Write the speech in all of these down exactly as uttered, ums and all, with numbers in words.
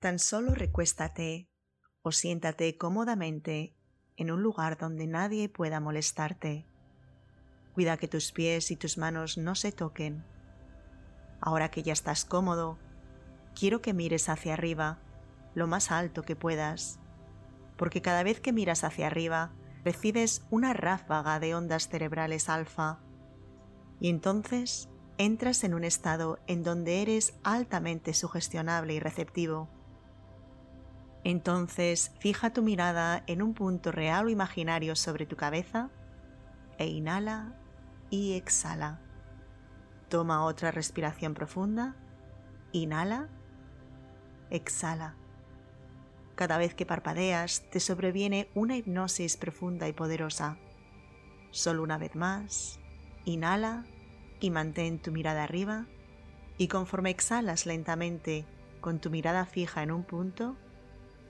Tan solo recuéstate o siéntate cómodamente en un lugar donde nadie pueda molestarte. Cuida que tus pies y tus manos no se toquen. Ahora que ya estás cómodo, quiero que mires hacia arriba, lo más alto que puedas, porque cada vez que miras hacia arriba, recibes una ráfaga de ondas cerebrales alfa y entonces entras en un estado en donde eres altamente sugestionable y receptivo. Entonces, fija tu mirada en un punto real o imaginario sobre tu cabeza e inhala y exhala. Toma otra respiración profunda, inhala, exhala. Cada vez que parpadeas, te sobreviene una hipnosis profunda y poderosa. Solo una vez más, inhala y mantén tu mirada arriba, y conforme exhalas lentamente con tu mirada fija en un punto,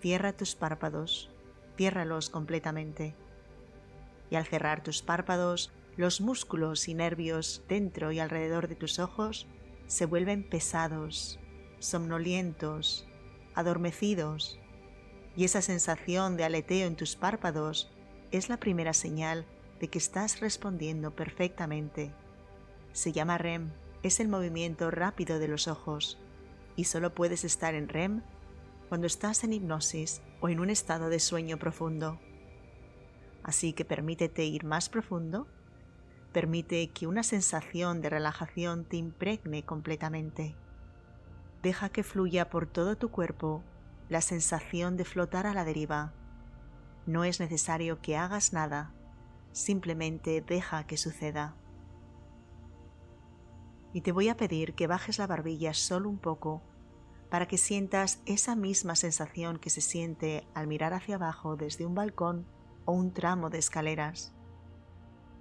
cierra tus párpados, ciérralos completamente. Y al cerrar tus párpados, los músculos y nervios dentro y alrededor de tus ojos se vuelven pesados, somnolientos, adormecidos, y esa sensación de aleteo en tus párpados es la primera señal de que estás respondiendo perfectamente. Se llama R E M, es el movimiento rápido de los ojos, y solo puedes estar en R E M cuando estás en hipnosis o en un estado de sueño profundo. Así que permítete ir más profundo, permite que una sensación de relajación te impregne completamente. Deja que fluya por todo tu cuerpo la sensación de flotar a la deriva. No es necesario que hagas nada, simplemente deja que suceda. Y te voy a pedir que bajes la barbilla solo un poco, para que sientas esa misma sensación que se siente al mirar hacia abajo desde un balcón o un tramo de escaleras.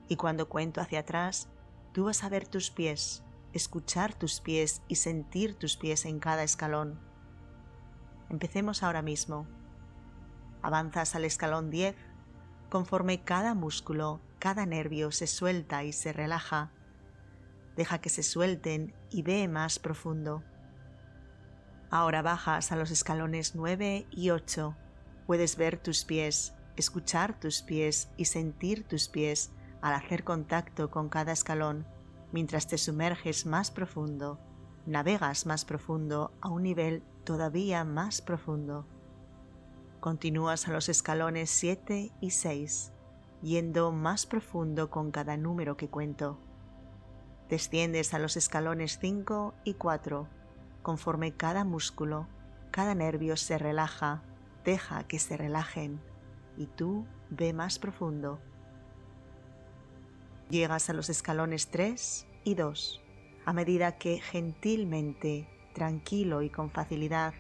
Y cuando cuento hacia atrás, tú vas a ver tus pies, escuchar tus pies y sentir tus pies en cada escalón. Empecemos ahora mismo. Avanzas al escalón diez, conforme cada músculo, cada nervio se suelta y se relaja. Deja que se suelten y ve más profundo. Ahora bajas a los escalones nueve y ocho. Puedes ver tus pies, escuchar tus pies y sentir tus pies al hacer contacto con cada escalón, mientras te sumerges más profundo, navegas más profundo a un nivel todavía más profundo. Continúas a los escalones siete y seis, yendo más profundo con cada número que cuento. Desciendes a los escalones cinco y cuatro. Conforme cada músculo, cada nervio se relaja, deja que se relajen y tú ve más profundo. Llegas a los escalones tres y dos. A medida que gentilmente, tranquilo y con facilidad,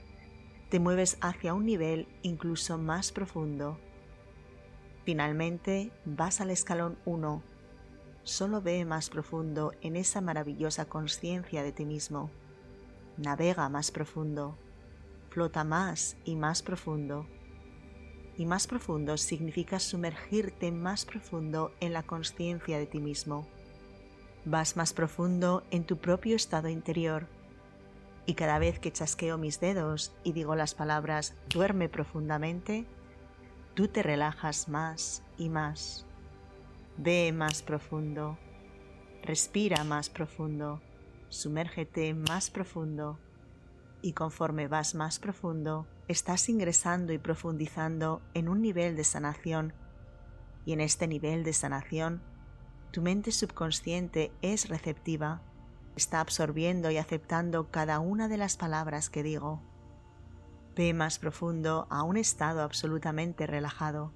te mueves hacia un nivel incluso más profundo. Finalmente vas al escalón uno. Solo ve más profundo en esa maravillosa conciencia de ti mismo. Navega más profundo, flota más y más profundo. Y más profundo significa sumergirte más profundo en la consciencia de ti mismo. Vas más profundo en tu propio estado interior. Y cada vez que chasqueo mis dedos y digo las palabras duerme profundamente, tú te relajas más y más. Ve más profundo, respira más profundo. Sumérgete más profundo y conforme vas más profundo, estás ingresando y profundizando en un nivel de sanación y en este nivel de sanación, tu mente subconsciente es receptiva, está absorbiendo y aceptando cada una de las palabras que digo. Ve más profundo a un estado absolutamente relajado.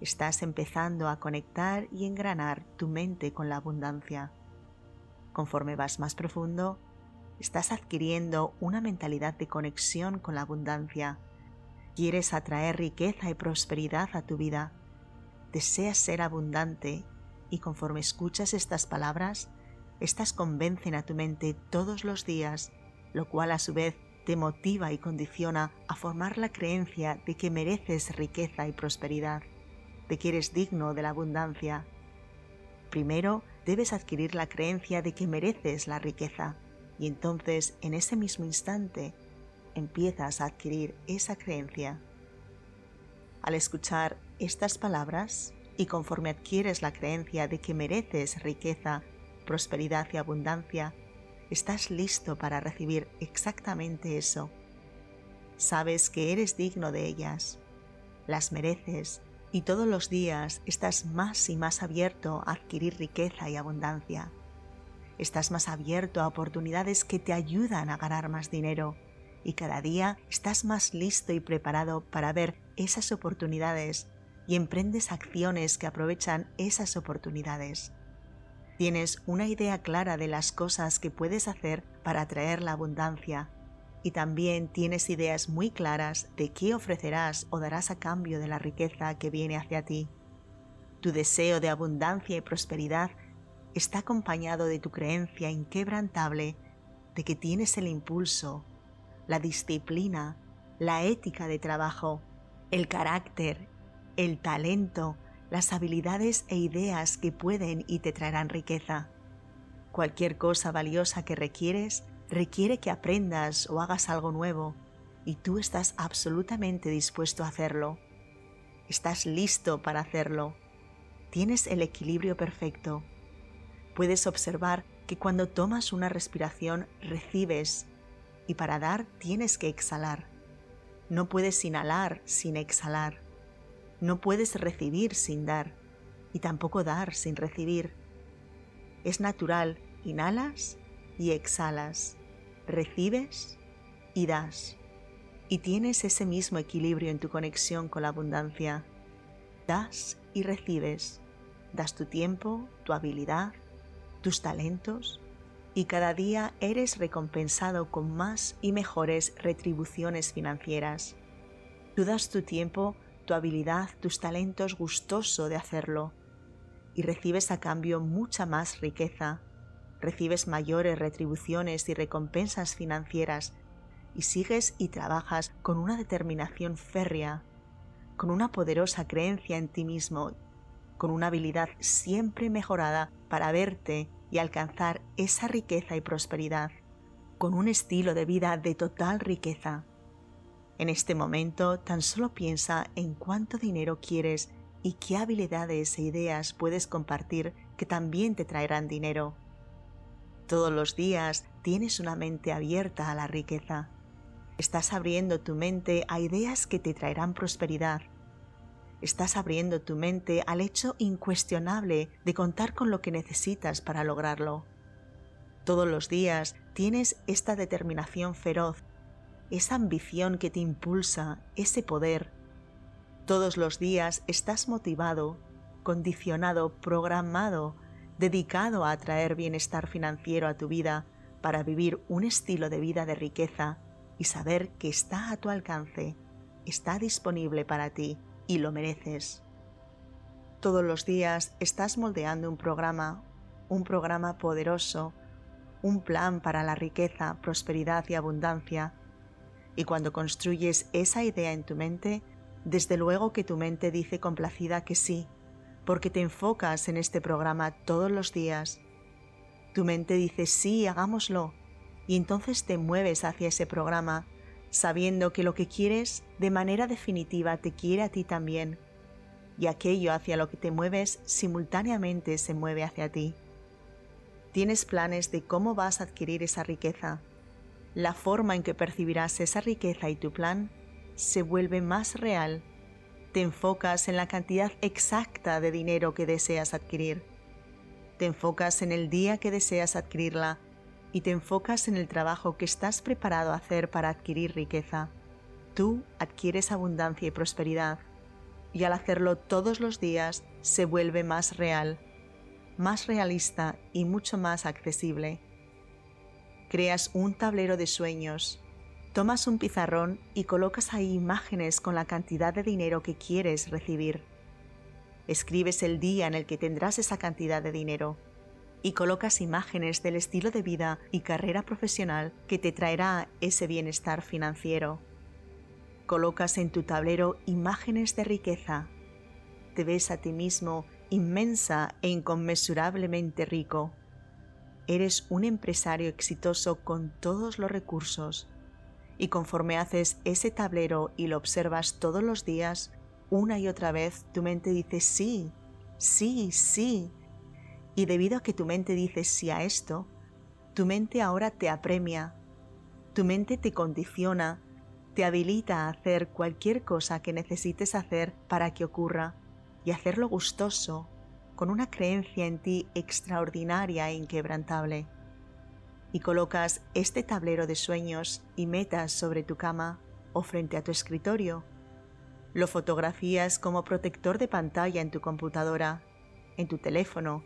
Estás empezando a conectar y engranar tu mente con la abundancia. Conforme vas más profundo, estás adquiriendo una mentalidad de conexión con la abundancia. Quieres atraer riqueza y prosperidad a tu vida. Deseas ser abundante y conforme escuchas estas palabras, estas convencen a tu mente todos los días, lo cual a su vez te motiva y condiciona a formar la creencia de que mereces riqueza y prosperidad, de que eres digno de la abundancia. Primero, debes adquirir la creencia de que mereces la riqueza y entonces, en ese mismo instante, empiezas a adquirir esa creencia. Al escuchar estas palabras y conforme adquieres la creencia de que mereces riqueza, prosperidad y abundancia, estás listo para recibir exactamente eso. Sabes que eres digno de ellas, las mereces y todos los días estás más y más abierto a adquirir riqueza y abundancia. Estás más abierto a oportunidades que te ayudan a ganar más dinero y cada día estás más listo y preparado para ver esas oportunidades y emprendes acciones que aprovechan esas oportunidades. Tienes una idea clara de las cosas que puedes hacer para atraer la abundancia y también tienes ideas muy claras de qué ofrecerás o darás a cambio de la riqueza que viene hacia ti. Tu deseo de abundancia y prosperidad está acompañado de tu creencia inquebrantable de que tienes el impulso, la disciplina, la ética de trabajo, el carácter, el talento, las habilidades e ideas que pueden y te traerán riqueza. Cualquier cosa valiosa que requieres, requiere que aprendas o hagas algo nuevo y tú estás absolutamente dispuesto a hacerlo. Estás listo para hacerlo. Tienes el equilibrio perfecto. Puedes observar que cuando tomas una respiración recibes y para dar tienes que exhalar. No puedes inhalar sin exhalar. No puedes recibir sin dar, y tampoco dar sin recibir. Es natural, inhalas y exhalas, recibes y das. Y tienes ese mismo equilibrio en tu conexión con la abundancia. Das y recibes, das tu tiempo, tu habilidad, tus talentos, y cada día eres recompensado con más y mejores retribuciones financieras. Tú das tu tiempo, tu habilidad, tus talentos, gustoso de hacerlo y recibes a cambio mucha más riqueza, recibes mayores retribuciones y recompensas financieras y sigues y trabajas con una determinación férrea, con una poderosa creencia en ti mismo, con una habilidad siempre mejorada para verte y alcanzar esa riqueza y prosperidad, con un estilo de vida de total riqueza. En este momento, tan solo piensa en cuánto dinero quieres y qué habilidades e ideas puedes compartir que también te traerán dinero. Todos los días tienes una mente abierta a la riqueza. Estás abriendo tu mente a ideas que te traerán prosperidad. Estás abriendo tu mente al hecho incuestionable de contar con lo que necesitas para lograrlo. Todos los días tienes esta determinación feroz, esa ambición que te impulsa, ese poder. Todos los días estás motivado, condicionado, programado, dedicado a atraer bienestar financiero a tu vida para vivir un estilo de vida de riqueza y saber que está a tu alcance, está disponible para ti y lo mereces. Todos los días estás moldeando un programa, un programa poderoso, un plan para la riqueza, prosperidad y abundancia. Y cuando construyes esa idea en tu mente, desde luego que tu mente dice complacida que sí, porque te enfocas en este programa todos los días. Tu mente dice sí, hagámoslo, y entonces te mueves hacia ese programa, sabiendo que lo que quieres de manera definitiva te quiere a ti también, y aquello hacia lo que te mueves simultáneamente se mueve hacia ti. Tienes planes de cómo vas a adquirir esa riqueza. La forma en que percibirás esa riqueza y tu plan se vuelve más real. Te enfocas en la cantidad exacta de dinero que deseas adquirir. Te enfocas en el día que deseas adquirirla y te enfocas en el trabajo que estás preparado a hacer para adquirir riqueza. Tú adquieres abundancia y prosperidad y al hacerlo todos los días se vuelve más real, más realista y mucho más accesible. Creas un tablero de sueños, tomas un pizarrón y colocas ahí imágenes con la cantidad de dinero que quieres recibir. Escribes el día en el que tendrás esa cantidad de dinero y colocas imágenes del estilo de vida y carrera profesional que te traerá ese bienestar financiero. Colocas en tu tablero imágenes de riqueza. Te ves a ti mismo inmensa e inconmensurablemente rico. Eres un empresario exitoso con todos los recursos. Y conforme haces ese tablero y lo observas todos los días, una y otra vez, tu mente dice sí, sí, sí. Y debido a que tu mente dice sí a esto, tu mente ahora te apremia, tu mente te condiciona, te habilita a hacer cualquier cosa que necesites hacer para que ocurra y hacerlo gustoso, con una creencia en ti extraordinaria e inquebrantable. Y colocas este tablero de sueños y metas sobre tu cama o frente a tu escritorio. Lo fotografías como protector de pantalla en tu computadora, en tu teléfono,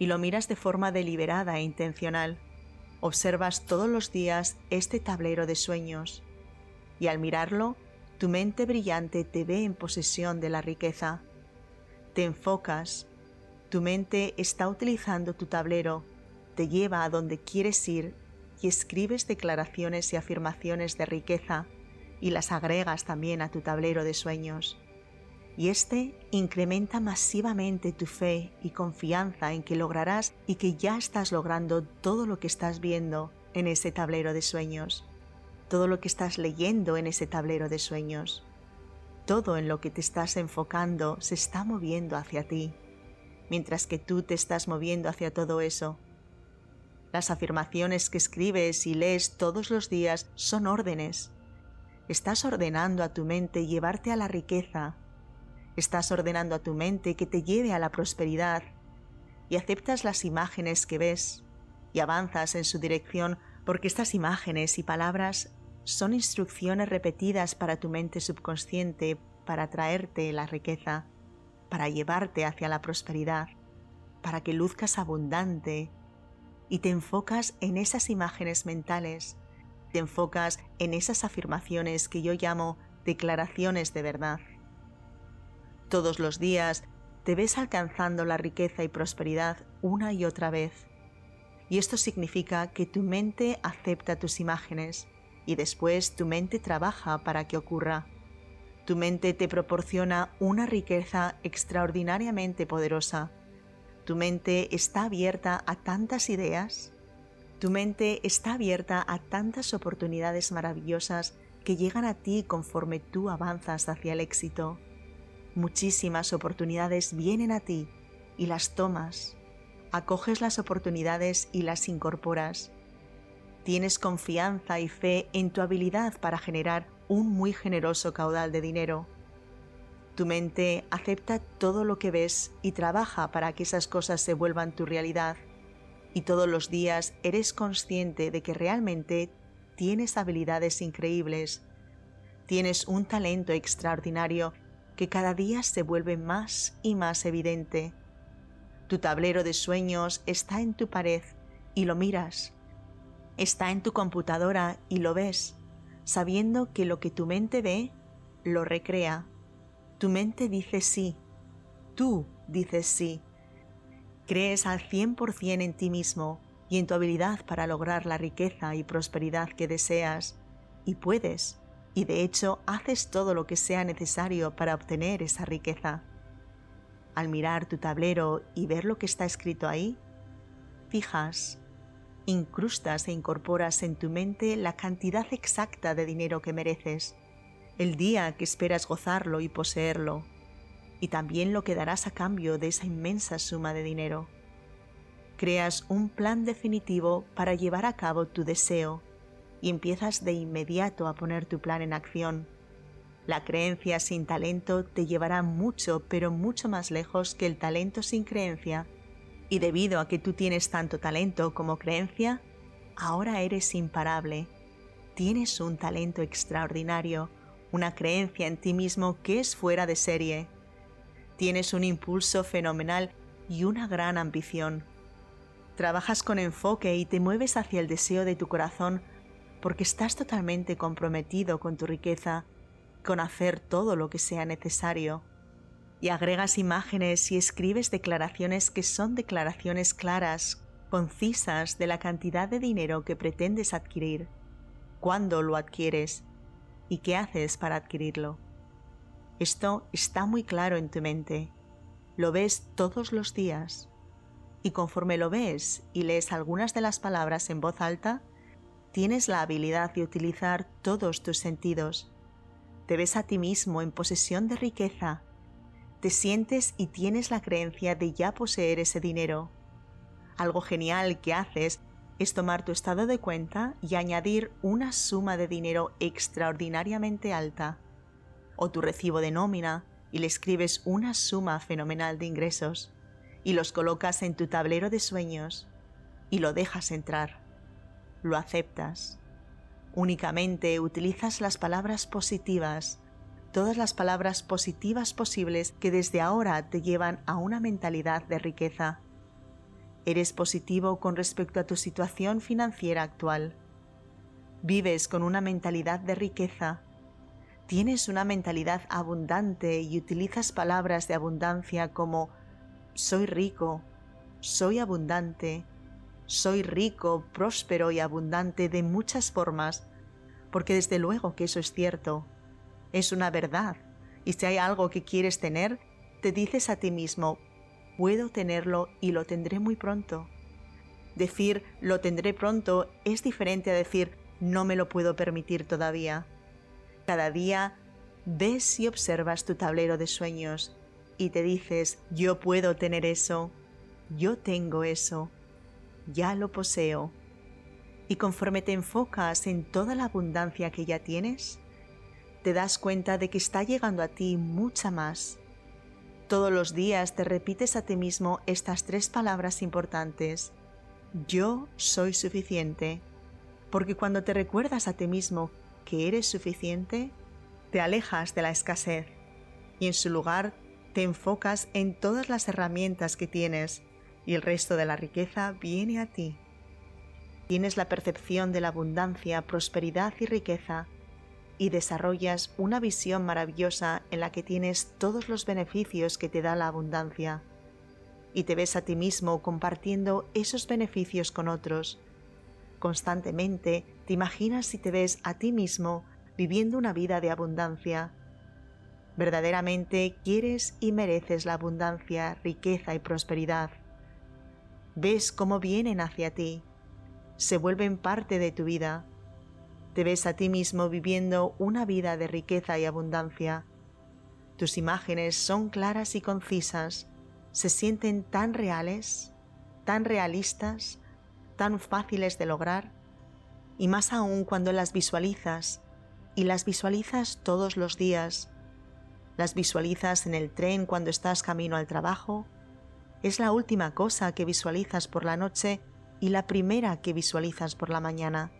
y lo miras de forma deliberada e intencional. Observas todos los días este tablero de sueños y al mirarlo, tu mente brillante te ve en posesión de la riqueza. Te enfocas, tu mente está utilizando tu tablero, te lleva a donde quieres ir y escribes declaraciones y afirmaciones de riqueza y las agregas también a tu tablero de sueños. Y este incrementa masivamente tu fe y confianza en que lograrás y que ya estás logrando todo lo que estás viendo en ese tablero de sueños, todo lo que estás leyendo en ese tablero de sueños, todo en lo que te estás enfocando se está moviendo hacia ti, mientras que tú te estás moviendo hacia todo eso. Las afirmaciones que escribes y lees todos los días son órdenes. Estás ordenando a tu mente llevarte a la riqueza. Estás ordenando a tu mente que te lleve a la prosperidad. Y aceptas las imágenes que ves y avanzas en su dirección porque estas imágenes y palabras son instrucciones repetidas para tu mente subconsciente para traerte la riqueza, para llevarte hacia la prosperidad, para que luzcas abundante. Y te enfocas en esas imágenes mentales, te enfocas en esas afirmaciones que yo llamo declaraciones de verdad. Todos los días te ves alcanzando la riqueza y prosperidad una y otra vez. Y esto significa que tu mente acepta tus imágenes y después tu mente trabaja para que ocurra. Tu mente te proporciona una riqueza extraordinariamente poderosa. Tu mente está abierta a tantas ideas, tu mente está abierta a tantas oportunidades maravillosas que llegan a ti conforme tú avanzas hacia el éxito. Muchísimas oportunidades vienen a ti y las tomas, acoges las oportunidades y las incorporas. Tienes confianza y fe en tu habilidad para generar un muy generoso caudal de dinero. Tu mente acepta todo lo que ves y trabaja para que esas cosas se vuelvan tu realidad. Y todos los días eres consciente de que realmente tienes habilidades increíbles. Tienes un talento extraordinario que cada día se vuelve más y más evidente. Tu tablero de sueños está en tu pared y lo miras. Está en tu computadora y lo ves, sabiendo que lo que tu mente ve, lo recrea. Tu mente dice sí, tú dices sí. Crees al cien por ciento en ti mismo y en tu habilidad para lograr la riqueza y prosperidad que deseas, y puedes, y de hecho haces todo lo que sea necesario para obtener esa riqueza. Al mirar tu tablero y ver lo que está escrito ahí, fijas, incrustas e incorporas en tu mente la cantidad exacta de dinero que mereces, el día que esperas gozarlo y poseerlo, y también lo que darás a cambio de esa inmensa suma de dinero. Creas un plan definitivo para llevar a cabo tu deseo y empiezas de inmediato a poner tu plan en acción. La creencia sin talento te llevará mucho, pero mucho más lejos que el talento sin creencia, y debido a que tú tienes tanto talento como creencia, ahora eres imparable. Tienes un talento extraordinario, una creencia en ti mismo que es fuera de serie. Tienes un impulso fenomenal y una gran ambición. Trabajas con enfoque y te mueves hacia el deseo de tu corazón porque estás totalmente comprometido con tu riqueza, con hacer todo lo que sea necesario. Y agregas imágenes y escribes declaraciones que son declaraciones claras, concisas de la cantidad de dinero que pretendes adquirir, cuándo lo adquieres y qué haces para adquirirlo. Esto está muy claro en tu mente, lo ves todos los días, y conforme lo ves y lees algunas de las palabras en voz alta, tienes la habilidad de utilizar todos tus sentidos. Te ves a ti mismo en posesión de riqueza. Te sientes y tienes la creencia de ya poseer ese dinero. Algo genial que haces es tomar tu estado de cuenta y añadir una suma de dinero extraordinariamente alta. O tu recibo de nómina y le escribes una suma fenomenal de ingresos y los colocas en tu tablero de sueños y lo dejas entrar. Lo aceptas. Únicamente utilizas las palabras positivas, todas las palabras positivas posibles que desde ahora te llevan a una mentalidad de riqueza. Eres positivo con respecto a tu situación financiera actual. Vives con una mentalidad de riqueza. Tienes una mentalidad abundante y utilizas palabras de abundancia como soy rico, soy abundante, soy rico, próspero y abundante de muchas formas, porque desde luego que eso es cierto. Es una verdad, y si hay algo que quieres tener, te dices a ti mismo, puedo tenerlo y lo tendré muy pronto. Decir lo tendré pronto es diferente a decir no me lo puedo permitir todavía. Cada día ves y observas tu tablero de sueños y te dices, yo puedo tener eso, yo tengo eso, ya lo poseo. Y conforme te enfocas en toda la abundancia que ya tienes, te das cuenta de que está llegando a ti mucha más. Todos los días te repites a ti mismo estas tres palabras importantes. Yo soy suficiente. Porque cuando te recuerdas a ti mismo que eres suficiente, te alejas de la escasez y en su lugar te enfocas en todas las herramientas que tienes y el resto de la riqueza viene a ti. Tienes la percepción de la abundancia, prosperidad y riqueza. Y desarrollas una visión maravillosa en la que tienes todos los beneficios que te da la abundancia. Y te ves a ti mismo compartiendo esos beneficios con otros. Constantemente te imaginas y te ves a ti mismo viviendo una vida de abundancia. Verdaderamente quieres y mereces la abundancia, riqueza y prosperidad. Ves cómo vienen hacia ti. Se vuelven parte de tu vida. Te ves a ti mismo viviendo una vida de riqueza y abundancia. Tus imágenes son claras y concisas, se sienten tan reales, tan realistas, tan fáciles de lograr, y más aún cuando las visualizas, y las visualizas todos los días. Las visualizas en el tren cuando estás camino al trabajo, es la última cosa que visualizas por la noche y la primera que visualizas por la mañana.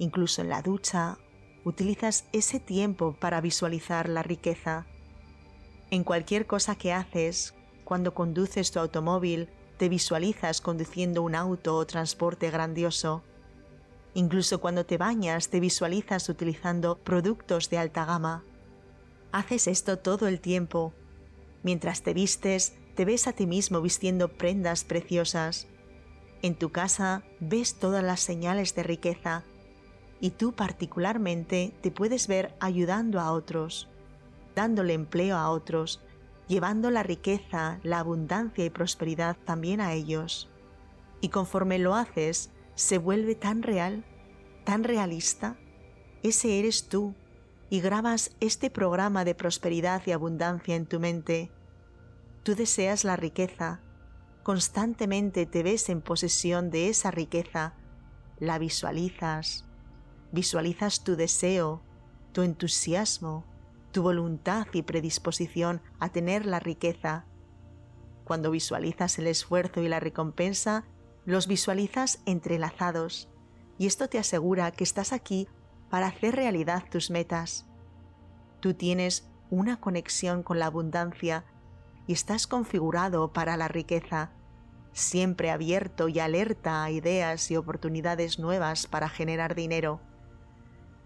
Incluso en la ducha, utilizas ese tiempo para visualizar la riqueza. En cualquier cosa que haces, cuando conduces tu automóvil, te visualizas conduciendo un auto o transporte grandioso. Incluso cuando te bañas, te visualizas utilizando productos de alta gama. Haces esto todo el tiempo. Mientras te vistes, te ves a ti mismo vistiendo prendas preciosas. En tu casa, ves todas las señales de riqueza. Y tú particularmente te puedes ver ayudando a otros, dándole empleo a otros, llevando la riqueza, la abundancia y prosperidad también a ellos. Y conforme lo haces, se vuelve tan real, tan realista. Ese eres tú y grabas este programa de prosperidad y abundancia en tu mente. Tú deseas la riqueza, constantemente te ves en posesión de esa riqueza, la visualizas. Visualizas tu deseo, tu entusiasmo, tu voluntad y predisposición a tener la riqueza. Cuando visualizas el esfuerzo y la recompensa, los visualizas entrelazados, y esto te asegura que estás aquí para hacer realidad tus metas. Tú tienes una conexión con la abundancia y estás configurado para la riqueza, siempre abierto y alerta a ideas y oportunidades nuevas para generar dinero.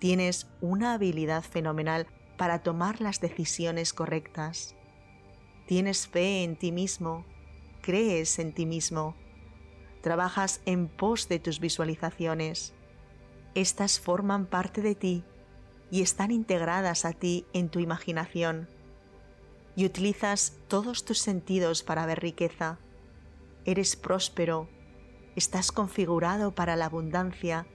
Tienes una habilidad fenomenal para tomar las decisiones correctas. Tienes fe en ti mismo, crees en ti mismo, trabajas en pos de tus visualizaciones. Estas forman parte de ti y están integradas a ti en tu imaginación. Y utilizas todos tus sentidos para ver riqueza. Eres próspero, estás configurado para la abundancia.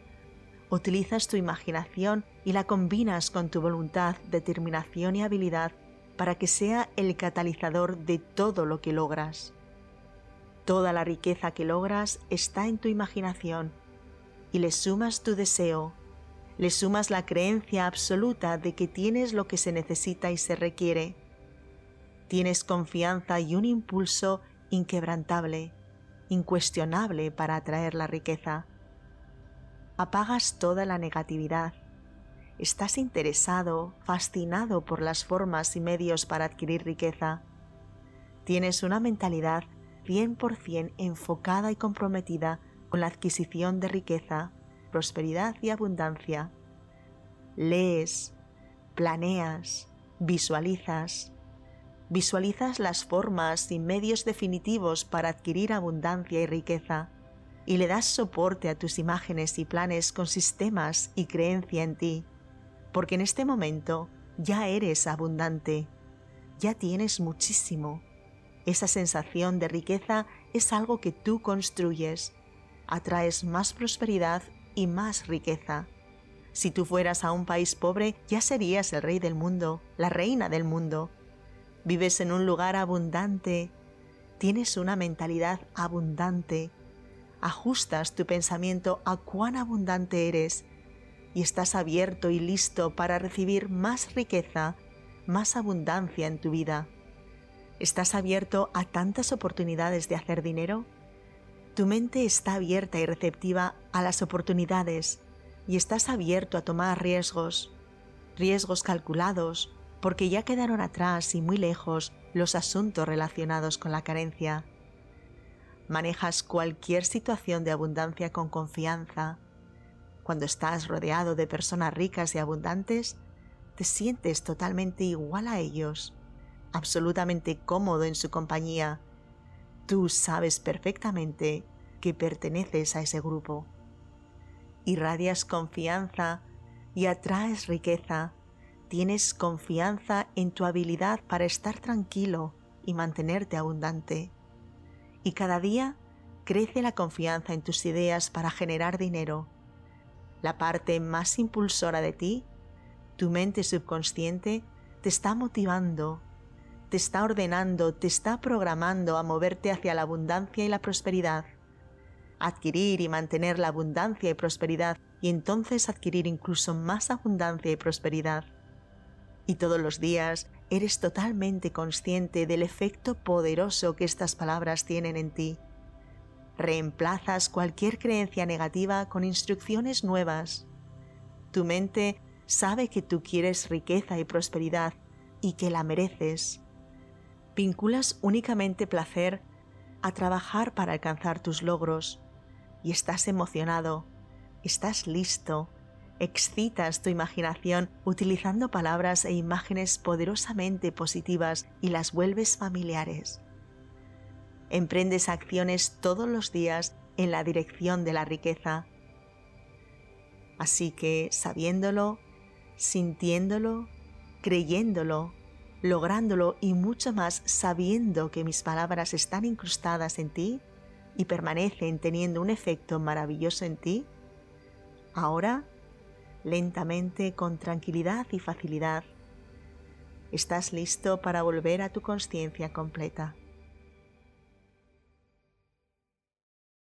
utilizas tu imaginación y la combinas con tu voluntad, determinación y habilidad para que sea el catalizador de todo lo que logras. Toda la riqueza que logras está en tu imaginación y le sumas tu deseo, le sumas la creencia absoluta de que tienes lo que se necesita y se requiere. Tienes confianza y un impulso inquebrantable, incuestionable para atraer la riqueza. Apagas toda la negatividad. Estás interesado, fascinado por las formas y medios para adquirir riqueza. Tienes una mentalidad cien por ciento enfocada y comprometida con la adquisición de riqueza, prosperidad y abundancia. Lees, planeas, visualizas. Visualizas las formas y medios definitivos para adquirir abundancia y riqueza, y le das soporte a tus imágenes y planes con sistemas y creencia en ti, porque en este momento ya eres abundante, ya tienes muchísimo. Esa sensación de riqueza es algo que tú construyes, atraes más prosperidad y más riqueza. Si tú fueras a un país pobre, ya serías el rey del mundo, la reina del mundo. Vives en un lugar abundante, tienes una mentalidad abundante, ajustas tu pensamiento a cuán abundante eres y estás abierto y listo para recibir más riqueza, más abundancia en tu vida. ¿Estás abierto a tantas oportunidades de hacer dinero? Tu mente está abierta y receptiva a las oportunidades y estás abierto a tomar riesgos, riesgos calculados, porque ya quedaron atrás y muy lejos los asuntos relacionados con la carencia. Manejas cualquier situación de abundancia con confianza. Cuando estás rodeado de personas ricas y abundantes, te sientes totalmente igual a ellos, absolutamente cómodo en su compañía. Tú sabes perfectamente que perteneces a ese grupo. Irradias confianza y atraes riqueza. Tienes confianza en tu habilidad para estar tranquilo y mantenerte abundante. Y cada día crece la confianza en tus ideas para generar dinero. La parte más impulsora de ti, tu mente subconsciente, te está motivando, te está ordenando, te está programando a moverte hacia la abundancia y la prosperidad. Adquirir y mantener la abundancia y prosperidad, y entonces adquirir incluso más abundancia y prosperidad. Y todos los días eres totalmente consciente del efecto poderoso que estas palabras tienen en ti. Reemplazas cualquier creencia negativa con instrucciones nuevas. Tu mente sabe que tú quieres riqueza y prosperidad y que la mereces. Vinculas únicamente placer a trabajar para alcanzar tus logros y estás emocionado, estás listo. Excitas tu imaginación utilizando palabras e imágenes poderosamente positivas y las vuelves familiares. Emprendes acciones todos los días en la dirección de la riqueza. Así que, sabiéndolo, sintiéndolo, creyéndolo, lográndolo y mucho más sabiendo que mis palabras están incrustadas en ti y permanecen teniendo un efecto maravilloso en ti, ahora, lentamente, con tranquilidad y facilidad, estás listo para volver a tu conciencia completa.